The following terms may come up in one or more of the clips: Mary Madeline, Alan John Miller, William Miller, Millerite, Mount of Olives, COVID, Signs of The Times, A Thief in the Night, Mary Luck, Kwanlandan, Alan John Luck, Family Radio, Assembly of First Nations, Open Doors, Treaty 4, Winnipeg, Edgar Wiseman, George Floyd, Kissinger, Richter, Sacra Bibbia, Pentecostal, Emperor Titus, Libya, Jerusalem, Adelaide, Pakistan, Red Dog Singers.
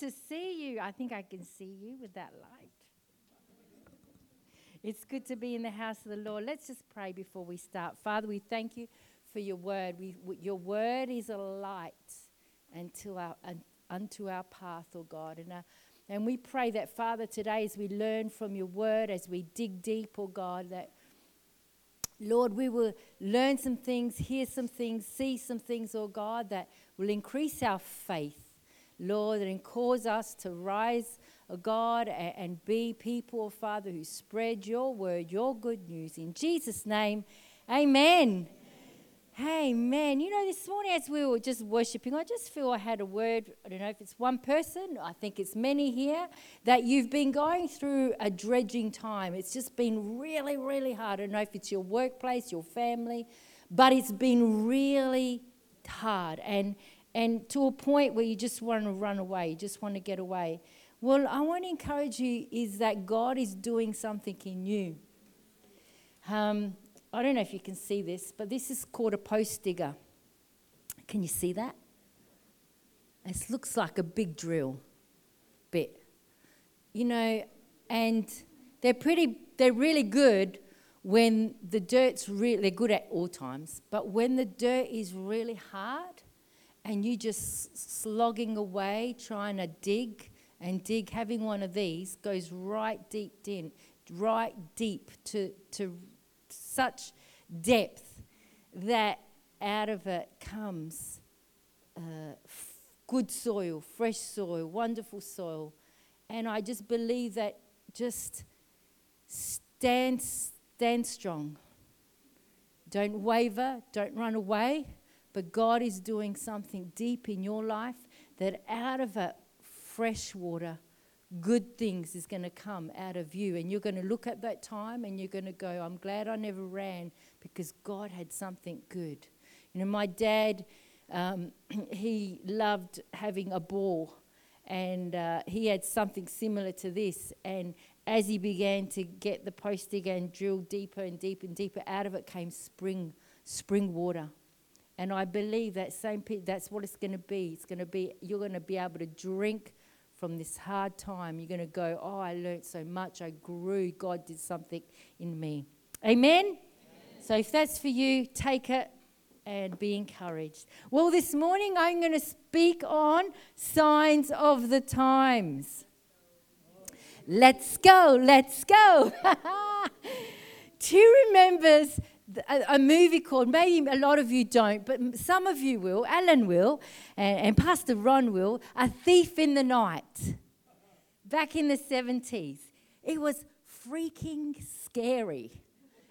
Good to see you. I think I can see you with that light. It's good to be in the house of the Lord. Let's just pray before we start. Father, we thank you for your word. Your word is a light unto our path, oh God. And we pray that, Father, today as we learn from your word, as we dig deep, oh God, that, Lord, we will learn some things, hear some things, see some things, oh God, that will increase our faith, Lord, and cause us to rise, oh God, and be people, oh Father, who spread your word, your good news. In Jesus' name, amen. Amen. You know, this morning as we were just worshiping, I just feel I had a word. I don't know if it's one person, I think it's many here, that you've been going through a dredging time. It's just been really, really hard. I don't know if it's your workplace, your family, but it's been really hard and to a point where you just want to run away, you just want to get away. Well, I want to encourage you is that God is doing something in you. I don't know if you can see this, but this is called a post digger. Can you see that? It looks like a big drill bit. You know, and they're really good when the dirt's really, they're good at all times, but when the dirt is really hard and you just slogging away, trying to dig, having one of these goes right deep in, right deep to such depth that out of it comes good soil, fresh soil, wonderful soil. And I just believe that just stand strong. Don't waver, don't run away, but God is doing something deep in your life that out of it, fresh water, good things is going to come out of you. And you're going to look at that time and you're going to go, I'm glad I never ran because God had something good. You know, my dad, he loved having a ball and he had something similar to this. And as he began to get the post digger and drill deeper and deeper and deeper, out of it came spring water. And I believe that that's what it's going to be. It's going to be, you're going to be able to drink from this hard time. You're going to go, oh, I learned so much. I grew. God did something in me. Amen? Amen. So if that's for you, take it and be encouraged. Well, this morning I'm going to speak on Signs of the Times. Let's go. Let's go. Do you remember a movie called, maybe a lot of you don't, but some of you will, Alan will, and Pastor Ron will, A Thief in the Night, back in the 70s. It was freaking scary.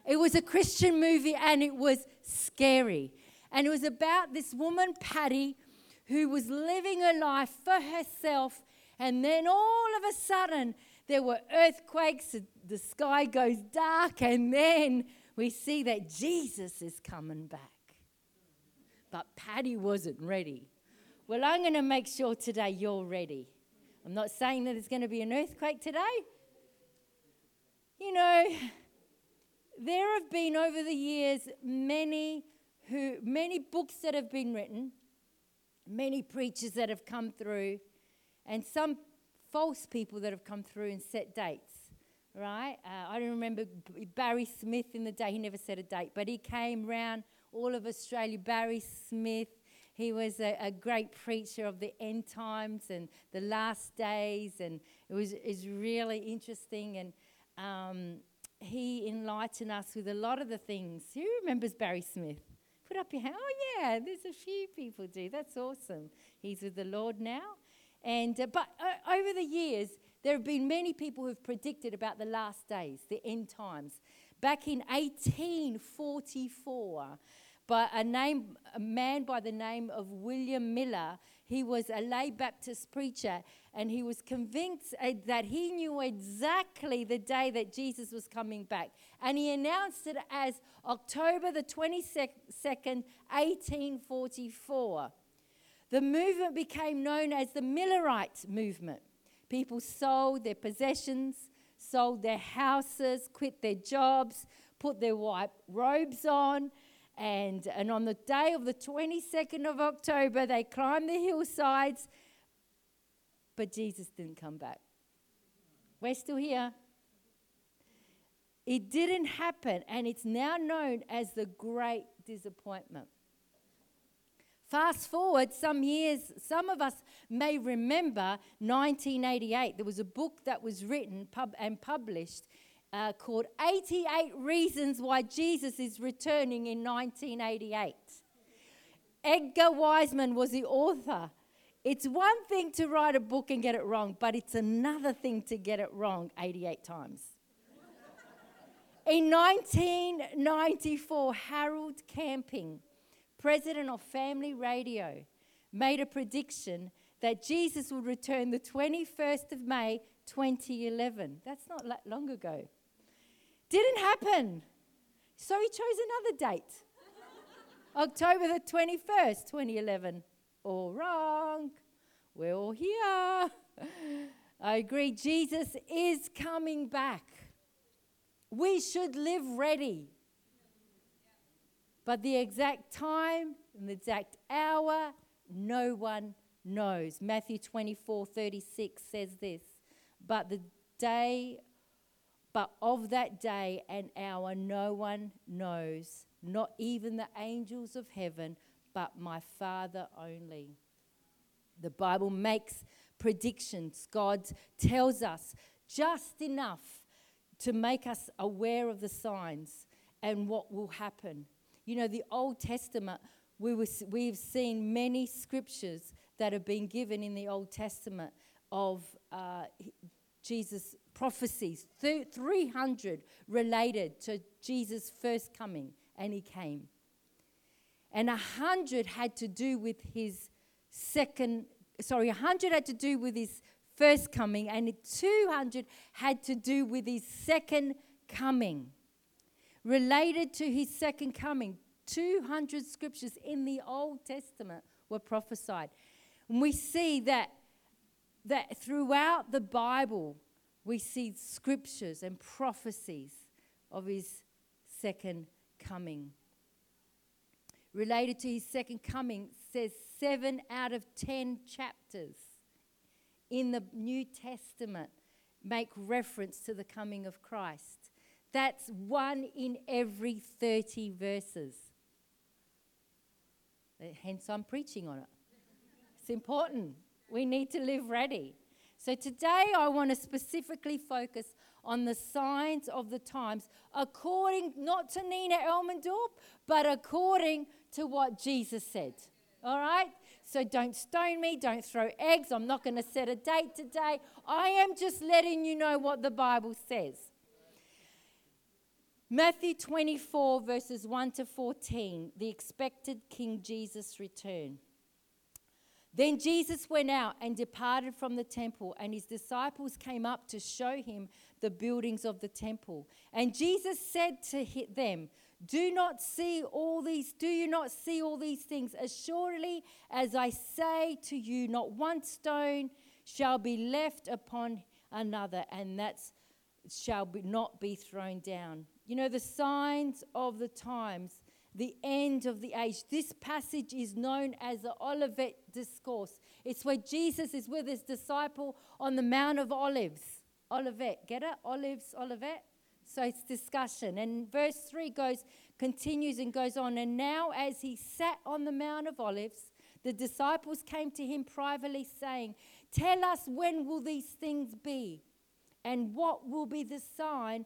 It was a Christian movie and it was scary. And it was about this woman, Patty, who was living her life for herself, and then all of a sudden there were earthquakes, the sky goes dark, and then we see that Jesus is coming back. But Patty wasn't ready. Well, I'm going to make sure today you're ready. I'm not saying that there's going to be an earthquake today. You know, there have been over the years many books that have been written, many preachers that have come through, and some false people that have come through and set dates. Right? I don't remember Barry Smith in the day. He never set a date, but he came round all of Australia. Barry Smith, he was a great preacher of the end times and the last days, and it was really interesting. And he enlightened us with a lot of the things. Who remembers Barry Smith? Put up your hand. Oh yeah, there's a few people do. That's awesome. He's with the Lord now, and but over the years, there have been many people who've predicted about the last days, the end times. Back in 1844, a man by the name of William Miller, he was a lay Baptist preacher, and he was convinced that he knew exactly the day that Jesus was coming back. And he announced it as October the 22nd, 1844. The movement became known as the Millerite movement. People sold their possessions, sold their houses, quit their jobs, put their white robes on, and on the day of the 22nd of October, they climbed the hillsides, But Jesus didn't come back. We're still here. It didn't happen, and it's now known as the Great Disappointment. Fast forward some years, some of us may remember 1988. There was a book that was written and published called 88 Reasons Why Jesus is Returning in 1988. Edgar Wiseman was the author. It's one thing to write a book and get it wrong, but it's another thing to get it wrong 88 times. In 1994, Harold Camping, president of Family Radio, made a prediction that Jesus would return the 21st of May, 2011. That's not that long ago. Didn't happen. So he chose another date. October the 21st, 2011. All wrong. We're all here. I agree. Jesus is coming back. We should live ready. But the exact time and the exact hour, no one knows. Matthew 24:36 says this, but of that day and hour no one knows, not even the angels of heaven, but my Father only. The Bible makes predictions. God tells us just enough to make us aware of the signs and what will happen. You know, the Old Testament, we've seen many scriptures that have been given in the Old Testament of Jesus' prophecies, 300 related to Jesus' first coming, and he came. And 100 had to do with his 100 had to do with his first coming, and 200 had to do with his second coming. Related to his second coming, 200 scriptures in the Old Testament were prophesied. And we see that throughout the Bible, we see scriptures and prophecies of his second coming. Related to his second coming says 7 out of 10 chapters in the New Testament make reference to the coming of Christ. That's 1 in every 30 verses. Hence, I'm preaching on it. It's important. We need to live ready. So today I want to specifically focus on the signs of the times, according not to Nina Elmendorp, but according to what Jesus said. All right? So don't stone me, don't throw eggs. I'm not going to set a date today. I am just letting you know what the Bible says. Matthew 24, verses 1 to 14, the expected King Jesus' return. Then Jesus went out and departed from the temple, and his disciples came up to show him the buildings of the temple. And Jesus said to them, Do you not see all these things? Assuredly, as I say to you, not one stone shall be left upon another, and that shall not be thrown down. You know, the signs of the times, the end of the age. This passage is known as the Olivet Discourse. It's where Jesus is with his disciple on the Mount of Olives. Olivet, get it? Olives, Olivet. So it's discussion. And verse 3 continues and goes on. And now as he sat on the Mount of Olives, the disciples came to him privately saying, Tell us, when will these things be? And what will be the sign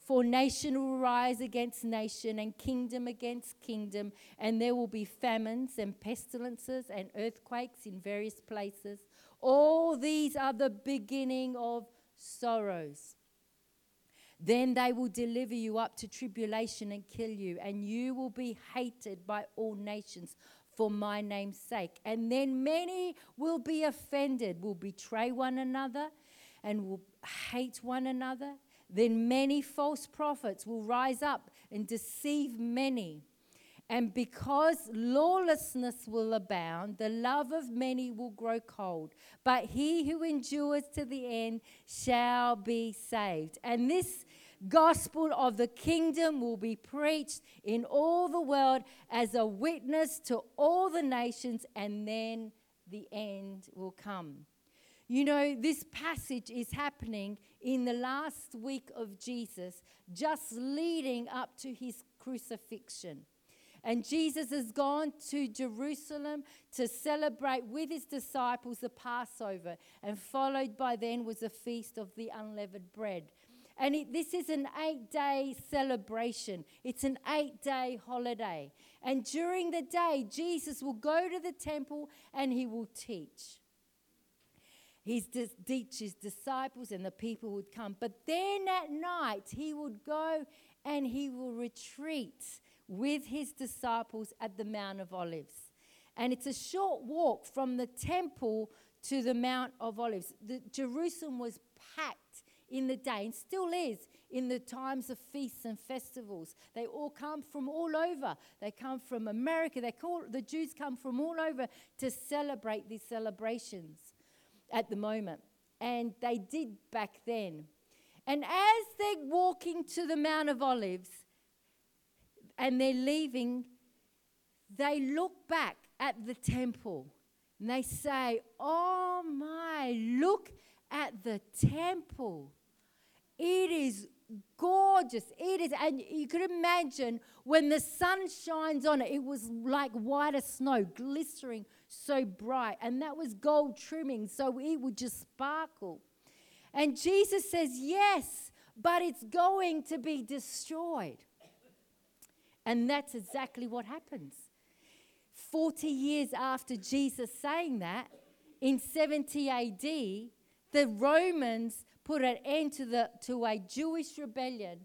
For nation will rise against nation and kingdom against kingdom, and there will be famines and pestilences and earthquakes in various places. All these are the beginning of sorrows. Then they will deliver you up to tribulation and kill you, and you will be hated by all nations for my name's sake. And then many will be offended, will betray one another, and will hate one another. Then many false prophets will rise up and deceive many. And because lawlessness will abound, the love of many will grow cold. But he who endures to the end shall be saved. And this gospel of the kingdom will be preached in all the world as a witness to all the nations, and then the end will come. You know, this passage is happening in the last week of Jesus, just leading up to his crucifixion. And Jesus has gone to Jerusalem to celebrate with his disciples the Passover, and followed by then was a feast of the unleavened bread. And this is an 8-day celebration. It's an 8-day holiday. And during the day, Jesus will go to the temple and he will teach. He teach his disciples, and the people would come. But then at night, he would go and he will retreat with his disciples at the Mount of Olives. And it's a short walk from the temple to the Mount of Olives. Jerusalem was packed in the day, and still is in the times of feasts and festivals. They all come from all over. They come from America. The Jews come from all over to celebrate these celebrations at the moment. And they did back then. And as they're walking to the Mount of Olives, and they're leaving, they look back at the temple and they say, "Oh my, look at the temple. It is gorgeous. It is," and you could imagine when the sun shines on it, it was like white as snow, glistering so bright. And that was gold trimming, so it would just sparkle. And Jesus says, "Yes, but it's going to be destroyed." And that's exactly what happens. 40 years after Jesus saying that, in 70 AD, the Romans put an end to a Jewish rebellion,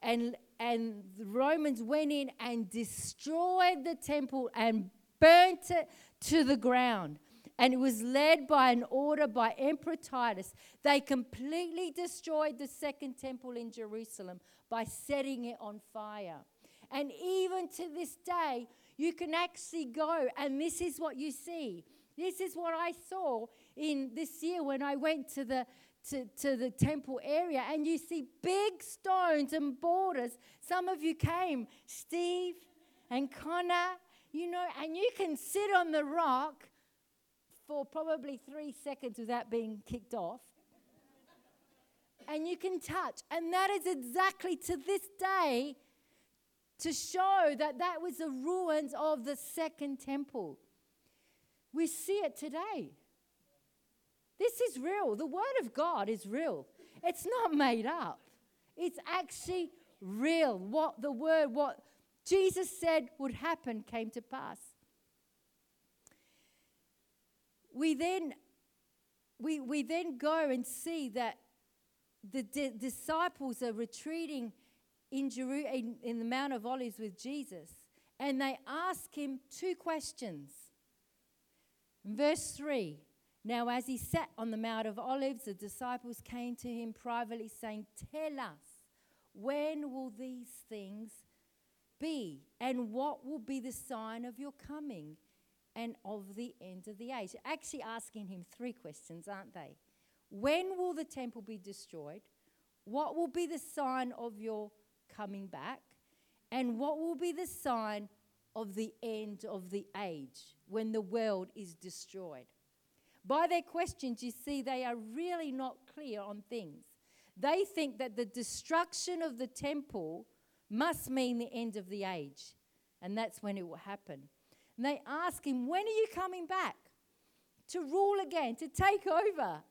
and the Romans went in and destroyed the temple and burnt it to the ground. And it was led by an order by Emperor Titus. They completely destroyed the second temple in Jerusalem by setting it on fire. And even to this day, you can actually go, and this is what you see. This is what I saw in this year when I went to the temple area, and you see big stones and borders. Some of you came, Steve and Connor, you know, and you can sit on the rock for probably 3 seconds without being kicked off. And you can touch, and that is exactly to this day, to show that was the ruins of the second temple. We see it today. This is real. The Word of God is real. It's not made up. It's actually real. What Jesus said would happen came to pass. We then go and see that the disciples are retreating in the Mount of Olives with Jesus, and they ask him two questions. Verse 3, "Now as he sat on the Mount of Olives, the disciples came to him privately, saying, 'Tell us, when will these things be? And what will be the sign of your coming and of the end of the age?'" Actually asking him three questions, aren't they? When will the temple be destroyed? What will be the sign of your coming back? And what will be the sign of the end of the age, when the world is destroyed? By their questions, you see, they are really not clear on things. They think that the destruction of the temple must mean the end of the age, and that's when it will happen. And they ask him, "When are you coming back to rule again, to take over?"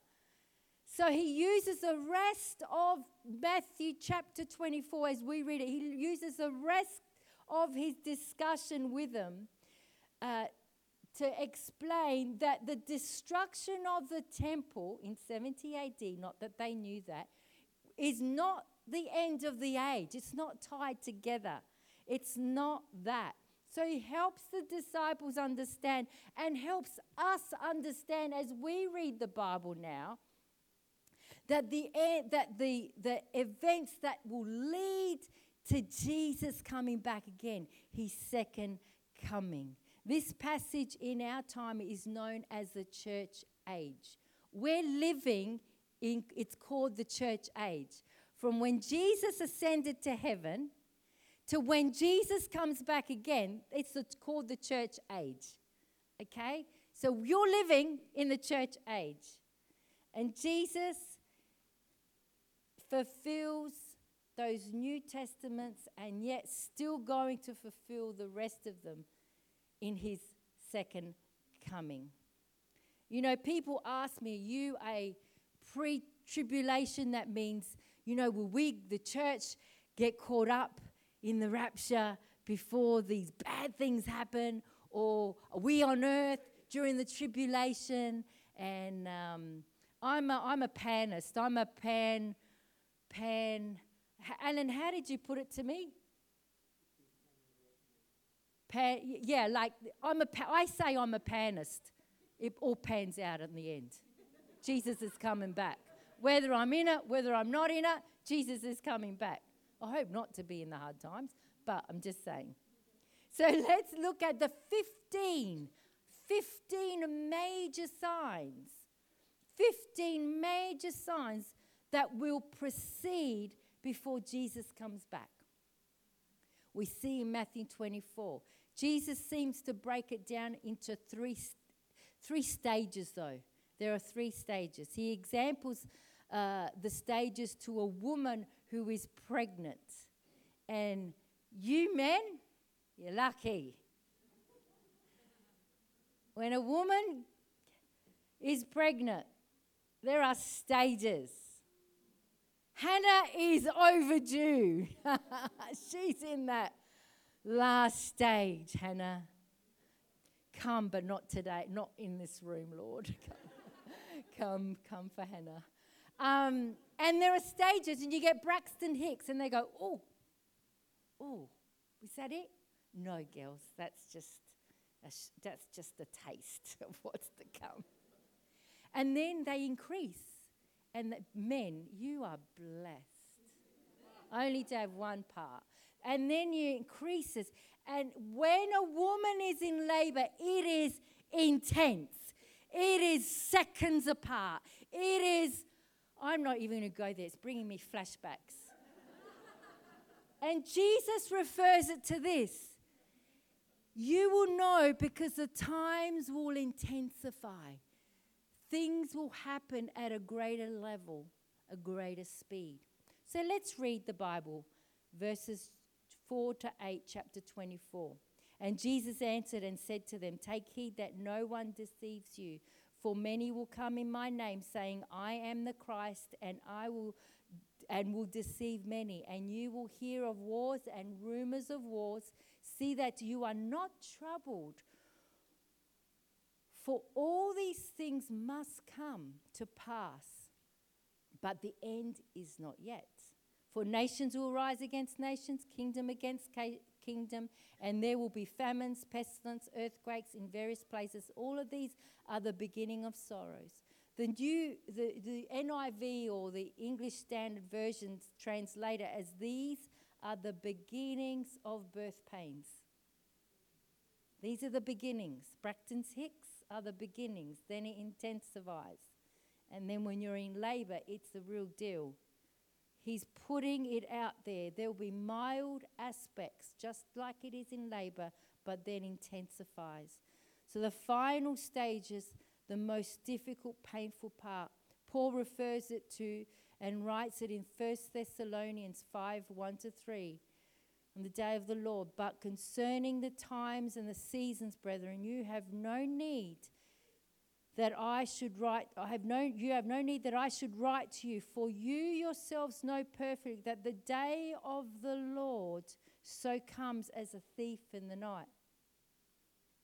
So he uses the rest of Matthew chapter 24 as we read it. He uses the rest of his discussion with them to explain that the destruction of the temple in 70 AD, not that they knew that, is not the end of the age. It's not tied together. It's not that. So he helps the disciples understand, and helps us understand as we read the Bible now, that the events that will lead to Jesus coming back again, his second coming. This passage in our time is known as the church age. We're living in, it's called the church age. From when Jesus ascended to heaven to when Jesus comes back again, it's called the church age. Okay? So you're living in the church age. And Jesus fulfills those New Testaments and yet still going to fulfill the rest of them in his second coming. You know, people ask me, are you a pre-tribulation? That means, you know, will we, the church, get caught up in the rapture before these bad things happen? Or are we on earth during the tribulation? And I'm a panist. I'm a pan. Alan, how did you put it to me? I say I'm a panist. It all pans out in the end. Jesus is coming back. Whether I'm in it, whether I'm not in it, Jesus is coming back. I hope not to be in the hard times, but I'm just saying. So let's look at the 15 major signs. 15 major signs that will precede before Jesus comes back. We see in Matthew 24. Jesus seems to break it down into three stages, though. There are three stages. He examples the stages to a woman who is pregnant. And you men, you're lucky. When a woman is pregnant, there are stages. Hannah is overdue. She's in that last stage, Hannah. Come, but not today, not in this room, Lord. Come for Hannah. And there are stages, and you get Braxton Hicks, and they go, oh, is that it? No, girls, that's just a taste of what's to come. And then they increase. And men, you are blessed. Only to have one part. And then you increases. And when a woman is in labor, it is intense. It is seconds apart. It is, I'm not even going to go there. It's bringing me flashbacks. And Jesus refers it to this. You will know because the times will intensify. Things will happen at a greater level, a greater speed. So let's read the Bible, verses 4 to 8, chapter 24. And Jesus answered and said to them, "Take heed that no one deceives you, for many will come in my name, saying, 'I am the Christ,' and will deceive many. And you will hear of wars and rumors of wars. See that you are not troubled, for all these things must come to pass, but the end is not yet. For nations will rise against nations, kingdom against kingdom, and there will be famines, pestilence, earthquakes in various places. All of these are the beginning of sorrows." The NIV or the English Standard Version translate it as, "These are the beginnings of birth pains." These are the beginnings. Braxton Hicks are the beginnings. Then it intensifies. And then when you're in labor, it's the real deal. He's putting it out there. There will be mild aspects, just like it is in labor, but then intensifies. So the final stages, the most difficult, painful part. Paul refers it to and writes it in 1 Thessalonians 5:1-3. On the day of the Lord, "But concerning the times and the seasons, brethren, you have no need that I should write to you, for you yourselves know perfectly that the day of the Lord so comes as a thief in the night."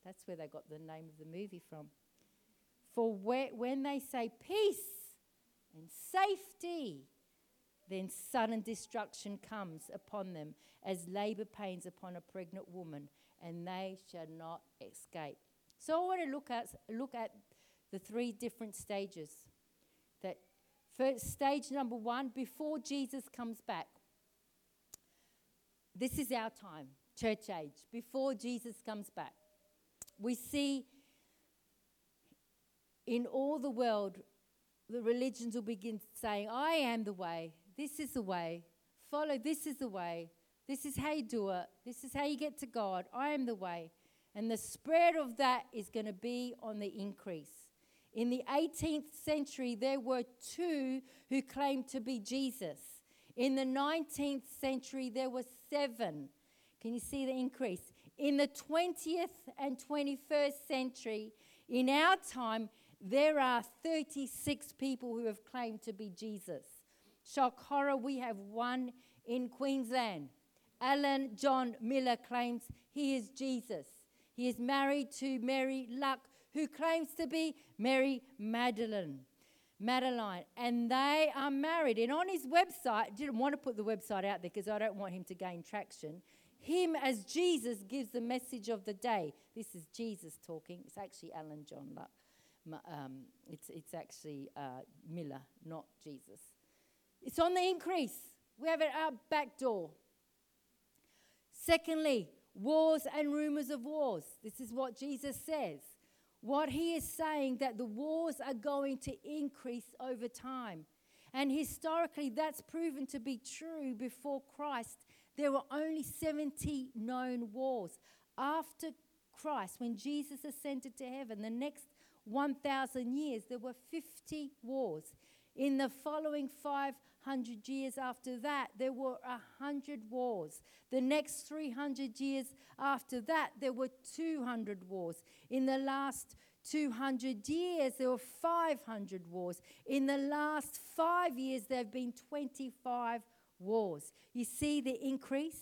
That's where they got the name of the movie from. "For when they say peace and safety, then sudden destruction comes upon them as labor pains upon a pregnant woman, and they shall not escape." So I want to look at the three different stages that For stage number one, before Jesus comes back. This is our time, church age, before Jesus comes back. We see in all the world, the religions will begin saying, I am the way, this is the way, follow, this is the way, this is how you do it, this is how you get to God, I am the way. And the spread of that is going to be on the increase. In the 18th century, there were two who claimed to be Jesus. In the 19th century, there were seven. Can you see the increase? In the 20th and 21st century, in our time, there are 36 people who have claimed to be Jesus. Shock, horror, we have one in Queensland. Alan John Miller claims he is Jesus. He is married to Mary Luck, who claims to be Mary Madeline, and they are married. And on his website, didn't want to put the website out there because I don't want him to gain traction. Him as Jesus gives the message of the day. This is Jesus talking. It's actually Alan John Luck. It's actually Miller, not Jesus. It's on the increase. We have it at our back door. Secondly, wars and rumors of wars. This is what Jesus says. What he is saying, that the wars are going to increase over time. And historically, that's proven to be true. Before Christ, there were only 70 known wars. After Christ, when Jesus ascended to heaven, the next 1,000 years, there were 50 wars. In the following 500 years after that, there were 100 wars. The next 300 years after that, there were 200 wars. In the last 200 years, there were 500 wars. In the last 5 years, there have been 25 wars. You see the increase?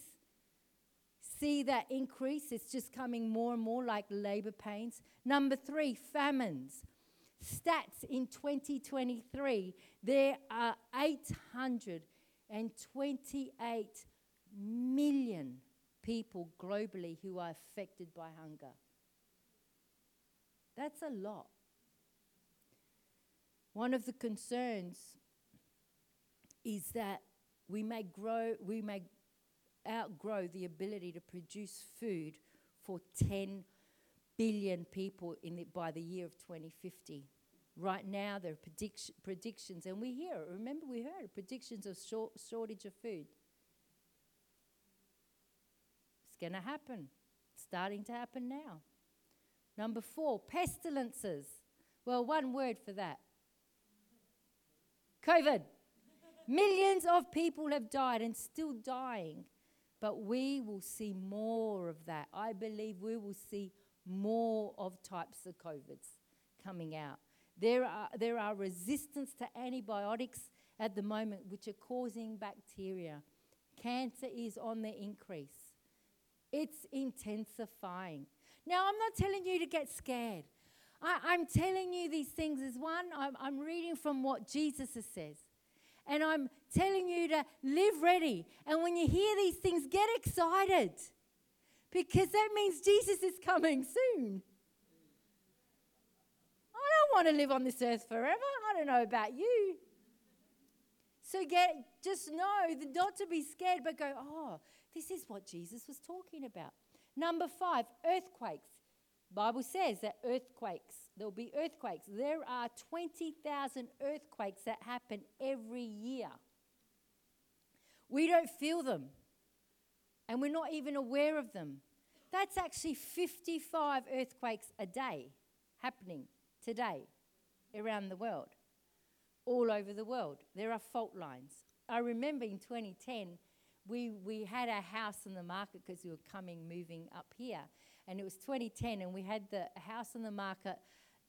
See that increase? It's just coming more and more, like labor pains. Number three, famines. Stats in 2023, there are 828 million people globally who are affected by hunger. That's a lot. One of the concerns is that we may outgrow the ability to produce food for 10 billion people by the year of 2050. Right now, there are predictions, and we hear it. Remember, we heard predictions of shortage of food. It's going to happen. It's starting to happen now. Number four, pestilences. Well, one word for that. COVID. Millions of people have died and still dying, but we will see more of that. I believe we will see more of types of COVIDs coming out. There are resistance to antibiotics at the moment, which are causing bacteria. Cancer is on the increase. It's intensifying. Now, I'm not telling you to get scared. I'm telling you these things as one. I'm reading from what Jesus says. And I'm telling you to live ready. And when you hear these things, get excited. Because that means Jesus is coming soon. I don't want to live on this earth forever. I don't know about you. So just know that not to be scared, but go, oh, this is what Jesus was talking about. Number five, earthquakes. The Bible says that there'll be earthquakes. There are 20,000 earthquakes that happen every year. We don't feel them, and we're not even aware of them. That's actually 55 earthquakes a day happening today around the world, all over the world. There are fault lines. I remember in 2010, we had our house on the market because we were moving up here. And it was 2010, and we had the house on the market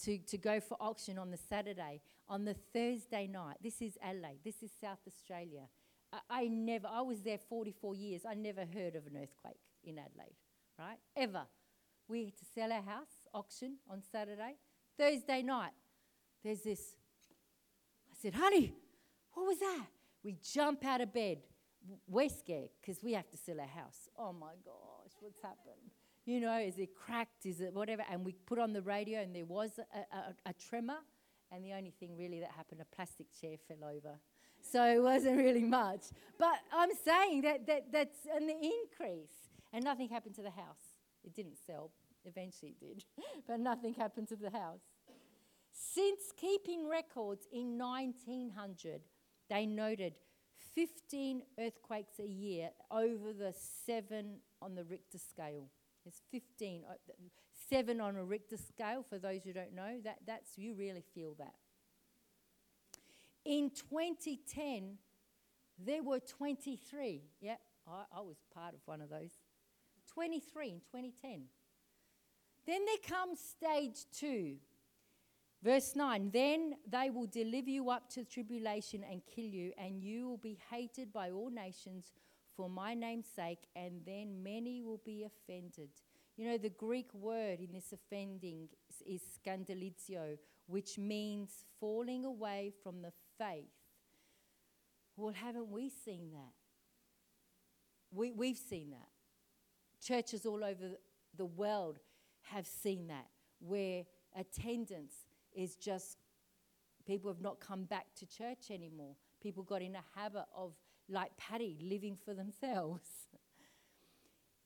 to go for auction on the Saturday. On the Thursday night, this is Adelaide, this is South Australia. I was there 44 years, I never heard of an earthquake in Adelaide, right? Ever. We had to sell our house, auction on Saturday. Thursday night, there's this. I said, honey, what was that? We jump out of bed. We're scared because we have to sell our house. Oh my gosh, what's happened? You know, is it cracked, is it whatever? And we put on the radio, and there was a tremor, and the only thing really that happened, a plastic chair fell over. So it wasn't really much. But I'm saying that's an increase. And nothing happened to the house. It didn't sell. Eventually it did. But nothing happened to the house. Since keeping records in 1900, they noted 15 earthquakes a year over the 7 on the Richter scale. There's 15, 7 on a Richter scale, for those who don't know, that's you really feel that. In 2010, there were 23. Yeah, I was part of one of those. 23 in 2010. Then there comes stage 2. Verse 9, then they will deliver you up to tribulation and kill you, and you will be hated by all nations for my name's sake, and then many will be offended. You know, the Greek word in this offending is scandalizio, which means falling away from the faith. Well, haven't we seen that? We've seen that. Churches all over the world have seen that, where attendance is just, people have not come back to church anymore. People got in a habit of, like Patty, living for themselves.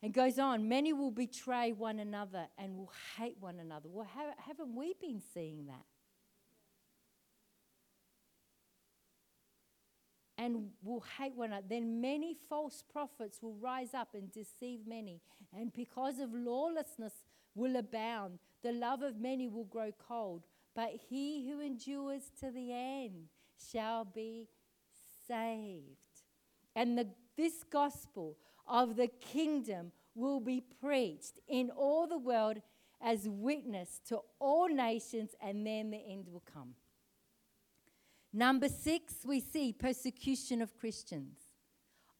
And goes on, many will betray one another and will hate one another. Well, haven't we been seeing that? And will hate one another. Then many false prophets will rise up and deceive many. And because of lawlessness will abound, the love of many will grow cold. But he who endures to the end shall be saved. And this gospel of the kingdom will be preached in all the world as witness to all nations, and then the end will come. Number 6, we see persecution of Christians.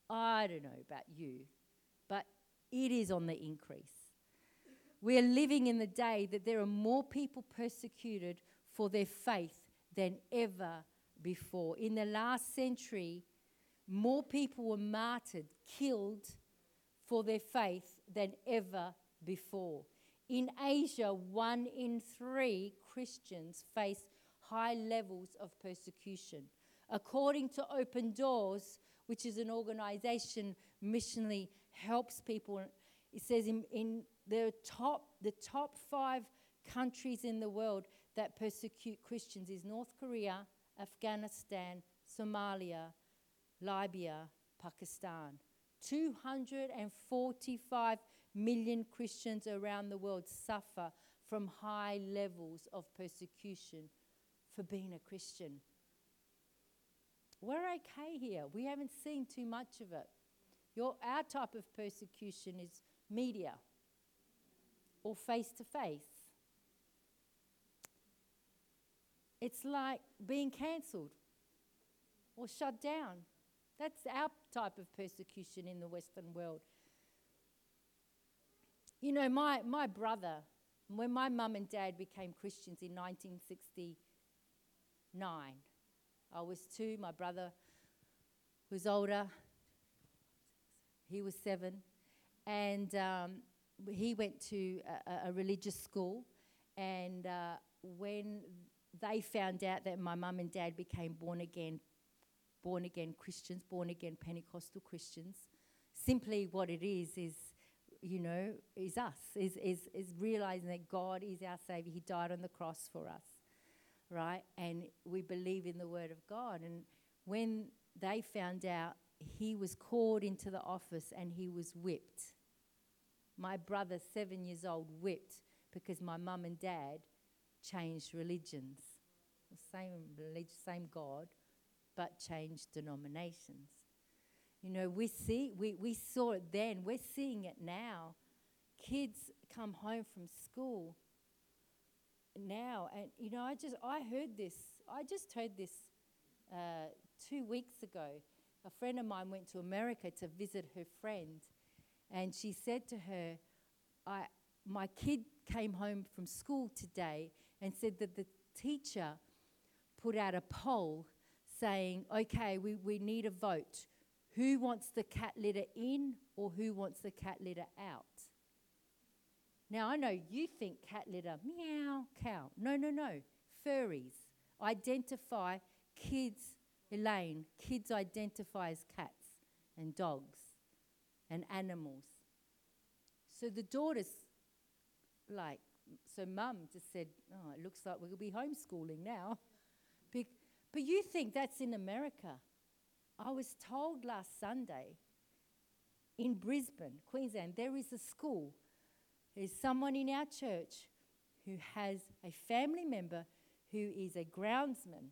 I don't know about you, but it is on the increase. We are living in the day that there are more people persecuted for their faith than ever before. In the last century, more people were martyred, killed for their faith than ever before. In Asia, 1 in 3 Christians face high levels of persecution. According to Open Doors, which is an organization missionally helps people, it says in the top 5 countries in the world that persecute Christians is North Korea, Afghanistan, Somalia, Libya, Pakistan. 245 million Christians around the world suffer from high levels of persecution for being a Christian. We're okay here. We haven't seen too much of it. Our type of persecution is media or face-to-face. It's like being cancelled or shut down. That's our type of persecution in the Western world. You know, my brother, when my mum and dad became Christians in 1969, I was 2, my brother was older, he was 7, and he went to a religious school, and when they found out that my mum and dad became born again Christians, born again Pentecostal Christians. Simply what it is, you know, is us, is realizing that God is our Savior. He died on the cross for us, right? And we believe in the Word of God. And when they found out, he was called into the office and he was whipped. My brother, 7 years old, whipped because my mum and dad changed religions. Same God, but change denominations. You know, we saw it then, we're seeing it now. Kids come home from school now, and you know, I heard this 2 weeks ago. A friend of mine went to America to visit her friend, and she said to her, my kid came home from school today and said that the teacher put out a poll saying, okay, we need a vote. Who wants the cat litter in or who wants the cat litter out? Now, I know you think cat litter, meow, cow. No, furries. Identify kids, Elaine, kids identify as cats and dogs and animals. So the daughter's like, so mum just said, oh, it looks like we're going to be homeschooling now. But you think that's in America. I was told last Sunday in Brisbane, Queensland, there is a school. There's someone in our church who has a family member who is a groundsman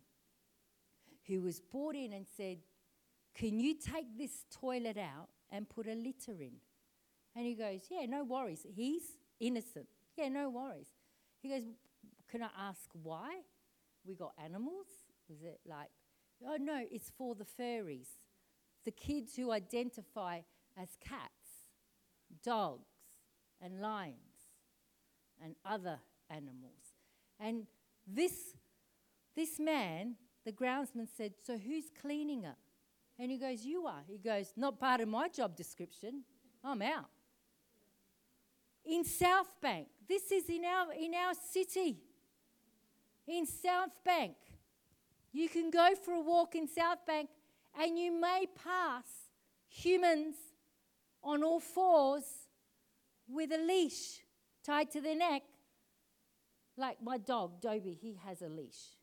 who was brought in and said, can you take this toilet out and put a litter in? And he goes, yeah, no worries. He's innocent. Yeah, no worries. He goes, can I ask why? We got animals? Was it like, oh, no, it's for the furries, the kids who identify as cats, dogs, and lions, and other animals. And this man, the groundsman, said, so who's cleaning it? And he goes, you are. He goes, not part of my job description. I'm out. In South Bank, this is in our city. In South Bank, you can go for a walk in South Bank and you may pass humans on all fours with a leash tied to their neck. Like my dog, Dobie, he has a leash.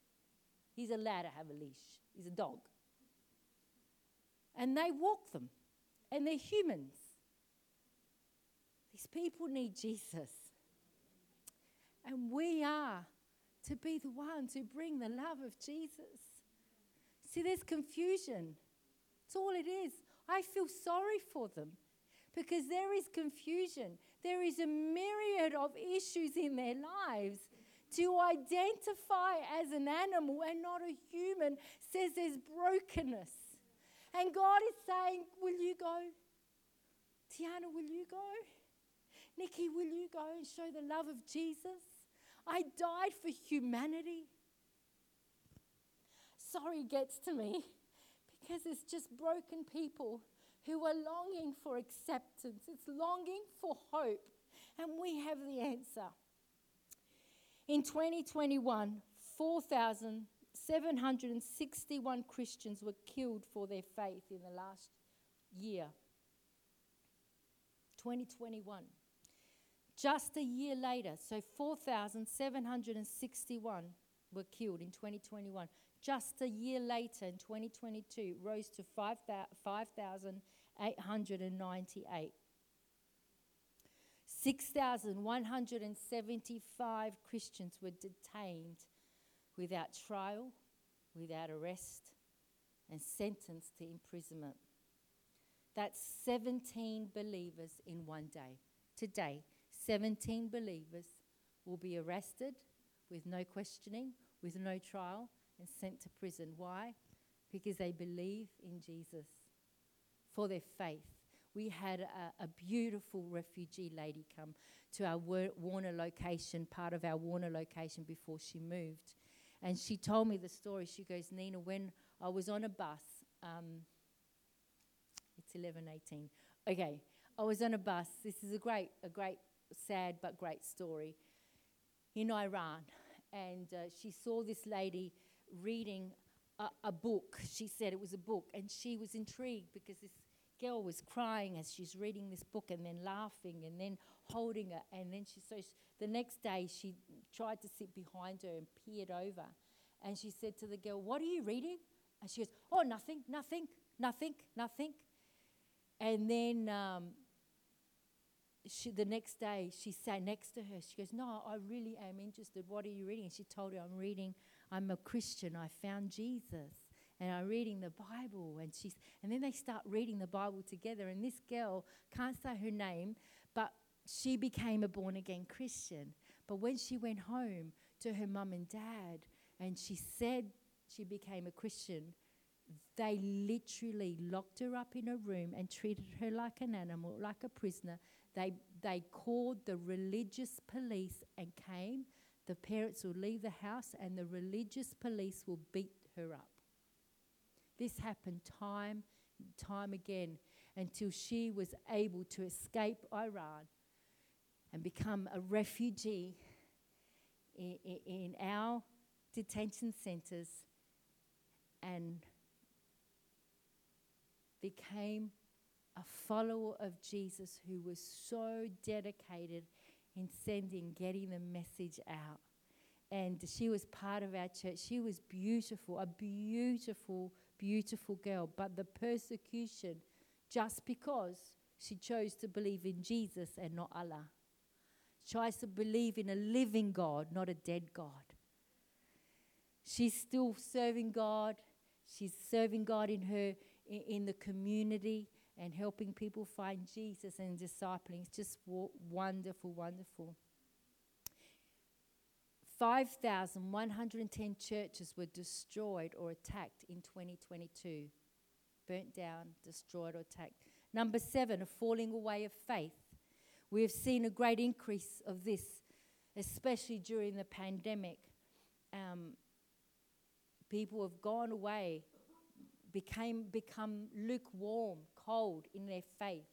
He's allowed to have a leash. He's a dog. And they walk them. And they're humans. These people need Jesus. And we are to be the ones who bring the love of Jesus. See, there's confusion. It's all it is. I feel sorry for them because there is confusion. There is a myriad of issues in their lives. To identify as an animal and not a human says there's brokenness. And God is saying, will you go? Tiana, will you go? Nikki, will you go and show the love of Jesus? I died for humanity. Sorry it gets to me because it's just broken people who are longing for acceptance. It's longing for hope. And we have the answer. In 2021, 4,761 Christians were killed for their faith in the last year. 2021. Just a year later, so 4,761 were killed in 2021. Just a year later, in 2022, it rose to 5,898. 6,175 Christians were detained without trial, without arrest, and sentenced to imprisonment. That's 17 believers in one day. Today, 17 believers will be arrested with no questioning, with no trial, and sent to prison. Why? Because they believe in Jesus for their faith. We had a beautiful refugee lady come to our Warner location, part of our Warner location before she moved. And she told me the story. She goes, Nina, when I was on a bus, it's 11:18. Okay, I was on a bus. This is a great, sad but great story in Iran. And she saw this lady reading a book. She said it was a book. And she was intrigued because this girl was crying as she's reading this book and then laughing and then holding her. And then the next day she tried to sit behind her and peered over. And she said to the girl, what are you reading? And she goes, oh, nothing, nothing, nothing, nothing. And then the next day she sat next to her. She goes, no, I really am interested. What are you reading? And she told her, I'm a Christian. I found Jesus. And I'm reading the Bible, and then they start reading the Bible together. And this girl, can't say her name, but she became a born-again Christian. But when she went home to her mum and dad, and she said she became a Christian, they literally locked her up in a room and treated her like an animal, like a prisoner. They called the religious police and came. The parents will leave the house, and the religious police will beat her up. This happened time and time again until she was able to escape Iran and become a refugee in our detention centers and became a follower of Jesus who was so dedicated in getting the message out. And she was part of our church. She was beautiful, a beautiful, beautiful girl. But the persecution, just because she chose to believe in Jesus and not Allah. Tries to believe in a living God, not a dead God. She's still serving God. She's serving God in her, in the community, and helping people find Jesus and discipling. It's just wonderful, wonderful. 5,110 churches were destroyed or attacked in 2022. Burnt down, destroyed or attacked. Number 7, a falling away of faith. We have seen a great increase of this, especially during the pandemic. People have gone away, become lukewarm, cold in their faith.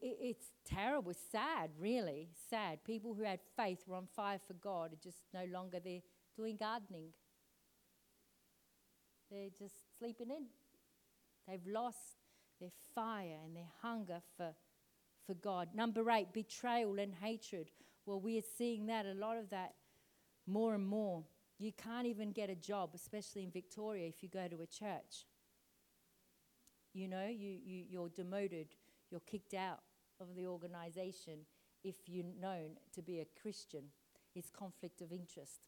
It's terrible, it's sad, really sad. People who had faith were on fire for God, are just no longer there doing gardening. They're just sleeping in. They've lost their fire and their hunger for God. Number 8, betrayal and hatred. Well, we are seeing that, a lot of that, more and more. You can't even get a job, especially in Victoria, if you go to a church. You know, you're demoted, you're kicked out of the organisation if you're known to be a Christian. It's conflict of interest.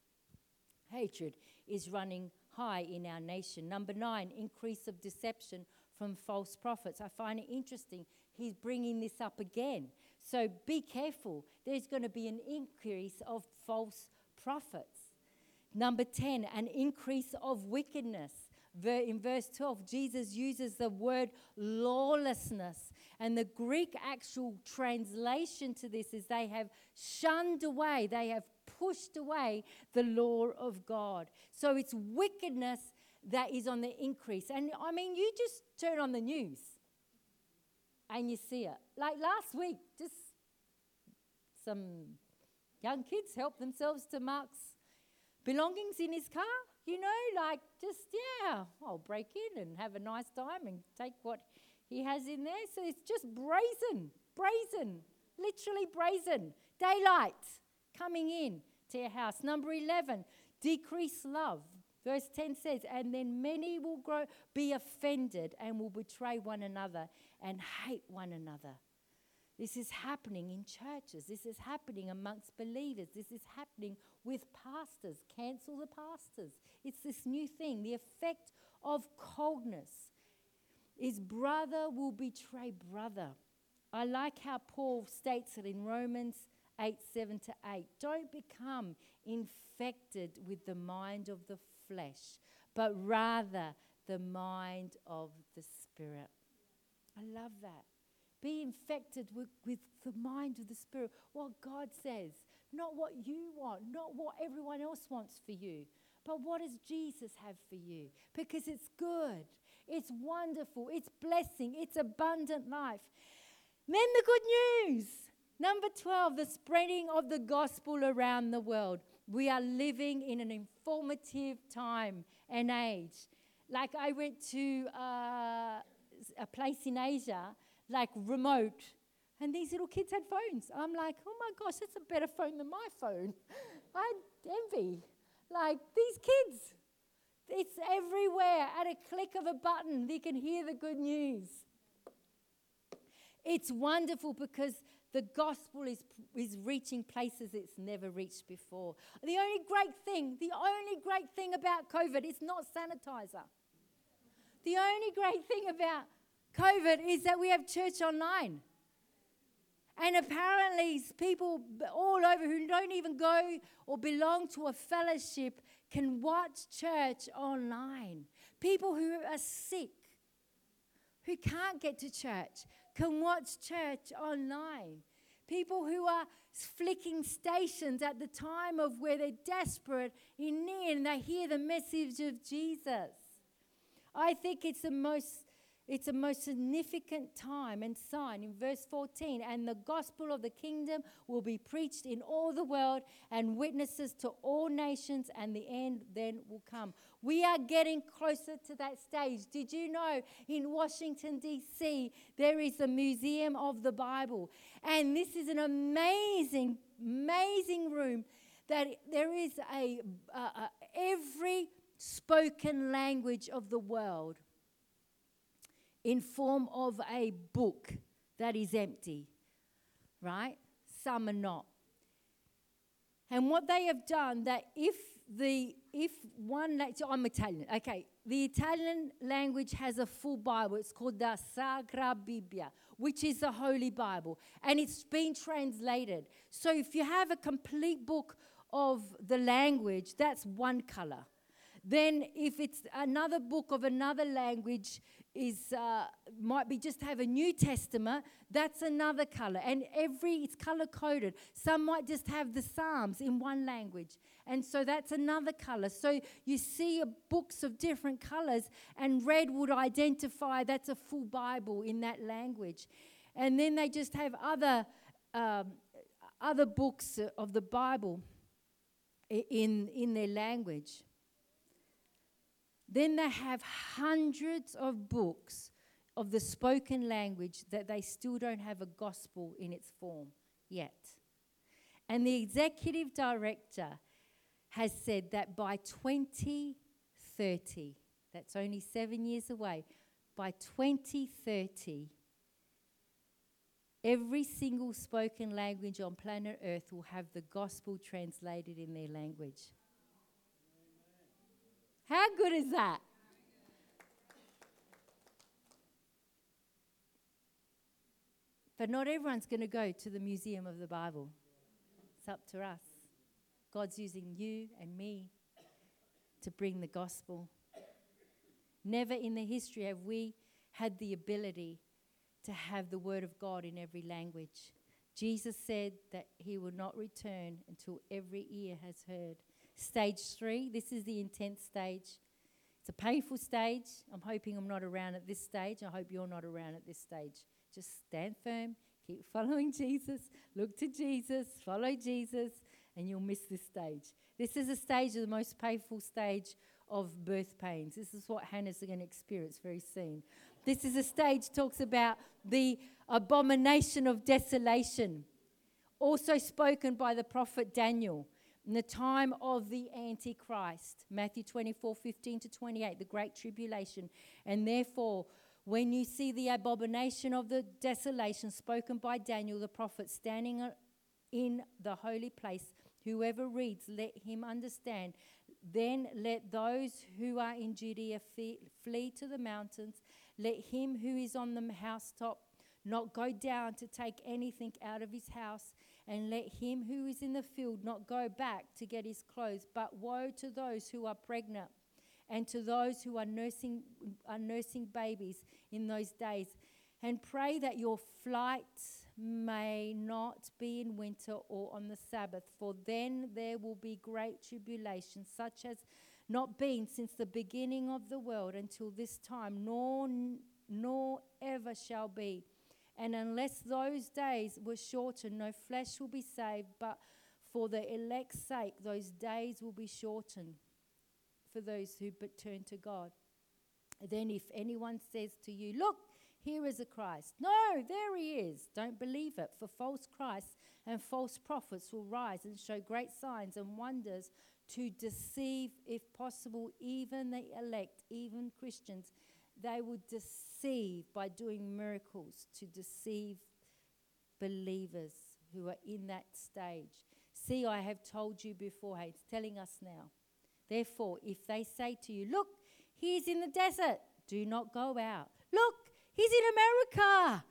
Hatred is running high in our nation. Number 9, increase of deception from false prophets. I find it interesting. He's bringing this up again. So be careful. There's going to be an increase of false prophets. Number 10, an increase of wickedness. In verse 12, Jesus uses the word lawlessness. And the Greek actual translation to this is they have shunned away, they have pushed away the law of God. So it's wickedness that is on the increase. And I mean, you just turn on the news and you see it. Like last week, just some young kids helped themselves to Mark's belongings in his car. You know, like just, yeah, I'll break in and have a nice time and take what he has in there. So it's just brazen, literally brazen. Daylight coming in to your house. Number 11, decrease love. Verse 10 says, and then many will be offended and will betray one another and hate one another. This is happening in churches. This is happening amongst believers. This is happening with pastors. Cancel the pastors. It's this new thing. The effect of coldness is brother will betray brother. I like how Paul states it in Romans 8:7-8. Don't become infected with the mind of the flesh, but rather the mind of the Spirit. I love that. Be infected with the mind of the Spirit. What God says, not what you want, not what everyone else wants for you, but what does Jesus have for you? Because it's good, it's wonderful, it's blessing, it's abundant life. Then the good news. Number 12, the spreading of the gospel around the world. We are living in an informative time and age. Like I went to a place in Asia, like remote, and these little kids had phones. I'm like, oh my gosh, that's a better phone than my phone. I envy, like these kids. It's everywhere. At a click of a button, they can hear the good news. It's wonderful because the gospel is reaching places it's never reached before. The only great thing about COVID is not sanitizer. The only great thing about COVID is that we have church online. And apparently people all over who don't even go or belong to a fellowship can watch church online. People who are sick, who can't get to church, can watch church online. People who are flicking stations at the time of where they're desperate in need and they hear the message of Jesus. I think it's the most It's a most significant time and sign in verse 14. And the gospel of the kingdom will be preached in all the world and witnesses to all nations, and the end then will come. We are getting closer to that stage. Did you know in Washington, D.C., there is a Museum of the Bible? And this is an amazing, amazing room that there is every spoken language of the world in form of a book that is empty, right? Some are not. And what they have done, that I'm Italian, okay. The Italian language has a full Bible. It's called the Sacra Bibbia, which is the Holy Bible. And it's been translated. So if you have a complete book of the language, that's one color. Then if it's another book of another language, might be just have a New Testament, that's another color. And it's color coded. Some might just have the Psalms in one language. And so that's another color. So you see books of different colors, and red would identify that's a full Bible in that language. And then they just have other books of the Bible in their language. Then they have hundreds of books of the spoken language that they still don't have a gospel in its form yet. And the executive director has said that by 2030, that's only 7 years away, by 2030, every single spoken language on planet Earth will have the gospel translated in their language. How good is that? But not everyone's going to go to the Museum of the Bible. It's up to us. God's using you and me to bring the gospel. Never in the history have we had the ability to have the word of God in every language. Jesus said that he will not return until every ear has heard. Stage 3, this is the intense stage. It's a painful stage. I'm hoping I'm not around at this stage. I hope you're not around at this stage. Just stand firm, keep following Jesus, look to Jesus, follow Jesus, and you'll miss this stage. This is a stage of the most painful stage of birth pains. This is what Hannah's going to experience very soon. This is a stage talks about the abomination of desolation, also spoken by the prophet Daniel. In the time of the Antichrist, Matthew 24:15-28, the Great Tribulation. And therefore, when you see the abomination of the desolation spoken by Daniel the prophet standing in the holy place, whoever reads, let him understand. Then let those who are in Judea flee to the mountains. Let him who is on the housetop not go down to take anything out of his house. And let him who is in the field not go back to get his clothes. But woe to those who are pregnant and to those who are nursing babies in those days. And pray that your flight may not be in winter or on the Sabbath, for then there will be great tribulation, such as not been since the beginning of the world until this time, nor ever shall be. And unless those days were shortened, no flesh will be saved, but for the elect's sake, those days will be shortened for those who but turn to God. Then if anyone says to you, look, here is a Christ. No, there he is. Don't believe it, for false Christs and false prophets will rise and show great signs and wonders to deceive, if possible, even the elect, even Christians. They will deceive by doing miracles to deceive believers who are in that stage. See, I have told you before. Hey, it's telling us now. Therefore, if they say to you, look, he's in the desert, do not go out. Look, he's in America,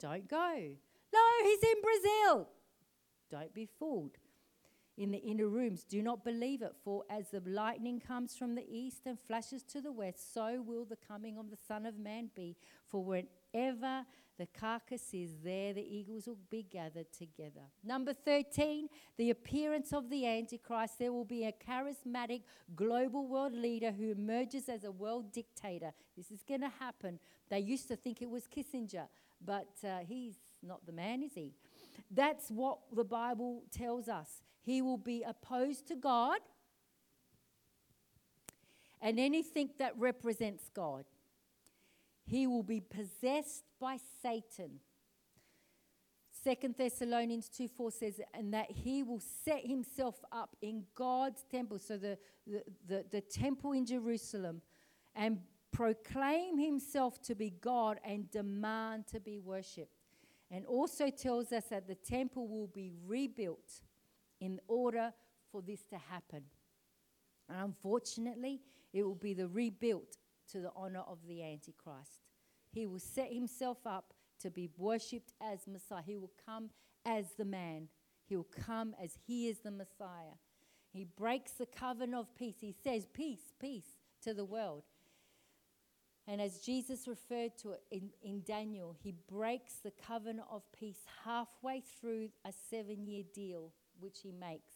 don't go. No, he's in Brazil, don't be fooled. In the inner rooms, do not believe it, for as the lightning comes from the east and flashes to the west, so will the coming of the Son of Man be. For whenever The carcass is there, the eagles will be gathered together. Number 13, the appearance of the Antichrist. There will be a charismatic global world leader who emerges as a world dictator. This is going to happen. They used to think it was Kissinger, but he's not the man, is he? That's what the Bible tells us. He will be opposed to God and anything that represents God. He will be possessed by Satan. 2 Thessalonians 2:4 says, and that he will set himself up in God's temple, so the temple in Jerusalem, and proclaim himself to be God and demand to be worshipped. And also tells us that the temple will be rebuilt in order for this to happen. And unfortunately, it will be the rebuilt to the honor of the Antichrist. He will set himself up to be worshipped as Messiah. He will come as the man. He will come as he is the Messiah. He breaks the covenant of peace. He says, peace, peace to the world. And as Jesus referred to it in Daniel, he breaks the covenant of peace halfway through a 7-year deal which he makes.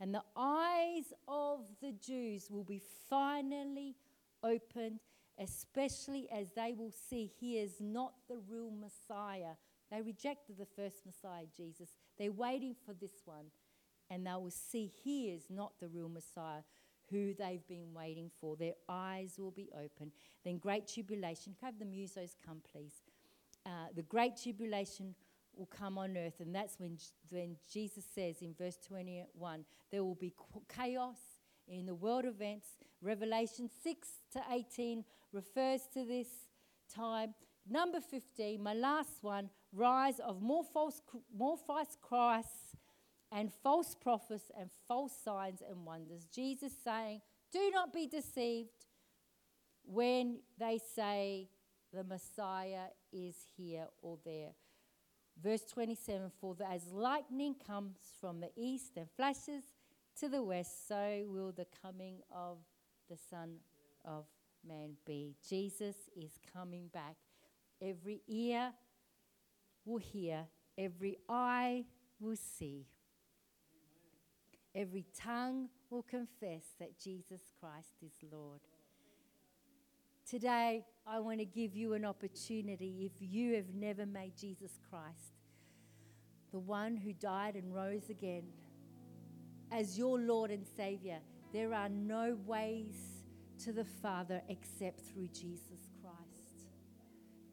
And the eyes of the Jews will be finally opened, especially as they will see he is not the real Messiah. They rejected the first Messiah, Jesus. They're waiting for this one, and they will see he is not the real Messiah who they've been waiting for. Their eyes will be open. Then great tribulation. Can I have the musos come, please? The great tribulation will come on earth, and that's when Jesus says in verse 21, there will be chaos in the world events. Revelation 6 to 18 refers to this time. Number 15, my last one, rise of more false Christs and false prophets and false signs and wonders. Jesus saying, do not be deceived when they say the Messiah is here or there. Verse 27, for as lightning comes from the east and flashes to the west, so will the coming of the Son of Man be. Jesus is coming back. Every ear will hear, every eye will see, every tongue will confess that Jesus Christ is Lord. Today, I want to give you an opportunity, if you have never made Jesus Christ, the one who died and rose again, as your Lord and Savior. There are no ways to the Father except through Jesus Christ.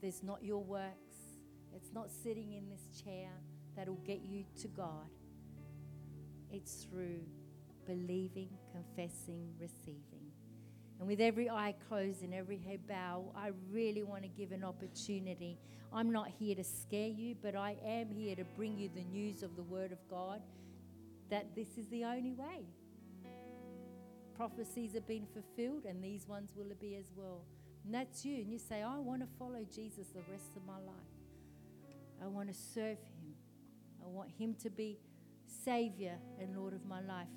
There's not your works. It's not sitting in this chair that'll get you to God. It's through believing, confessing, receiving. And with every eye closed and every head bowed, I really want to give an opportunity. I'm not here to scare you, but I am here to bring you the news of the Word of God, that this is the only way. Prophecies have been fulfilled, and these ones will be as well. And that's you. And you say, I want to follow Jesus the rest of my life. I want to serve him. I want him to be Savior and Lord of my life.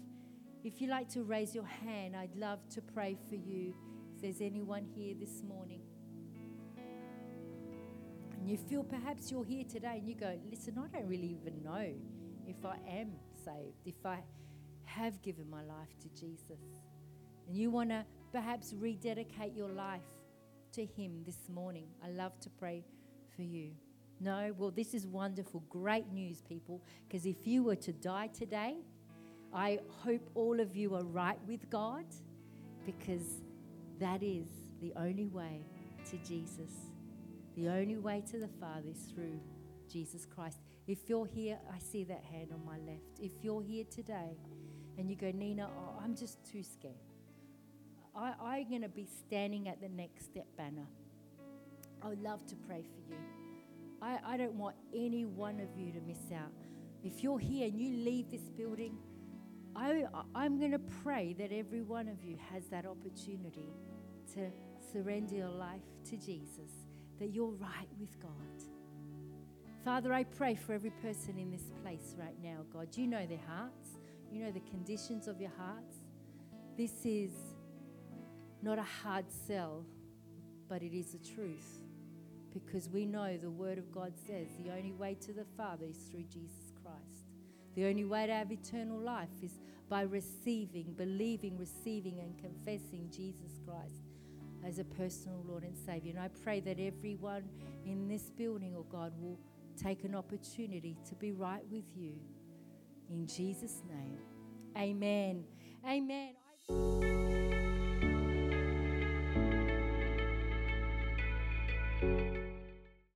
If you like to raise your hand, I'd love to pray for you. If there's anyone here this morning, and you feel perhaps you're here today and you go, listen, I don't really even know if I am saved, if I have given my life to Jesus, and you want to perhaps rededicate your life to him this morning, I love to pray for you. No? Well, this is wonderful, great news, people, because if you were to die today, I hope all of you are right with God, because that is the only way to Jesus. The only way to the Father is through Jesus Christ. If you're here, I see that hand on my left. If you're here today and you go, Nina, I'm just too scared. I'm going to be standing at the Next Step banner. I would love to pray for you. I don't want any one of you to miss out. If you're here and you leave this building, I'm going to pray that every one of you has that opportunity to surrender your life to Jesus, that you're right with God. Father, I pray for every person in this place right now, God. You know their hearts. You know the conditions of your hearts. This is not a hard sell, but it is the truth. because we know the Word of God says the only way to the Father is through Jesus Christ. The only way to have eternal life is by receiving, believing, receiving and confessing Jesus Christ as a personal Lord and Savior. And I pray that everyone in this building, oh God, will take an opportunity to be right with you. In Jesus' name, amen. Amen.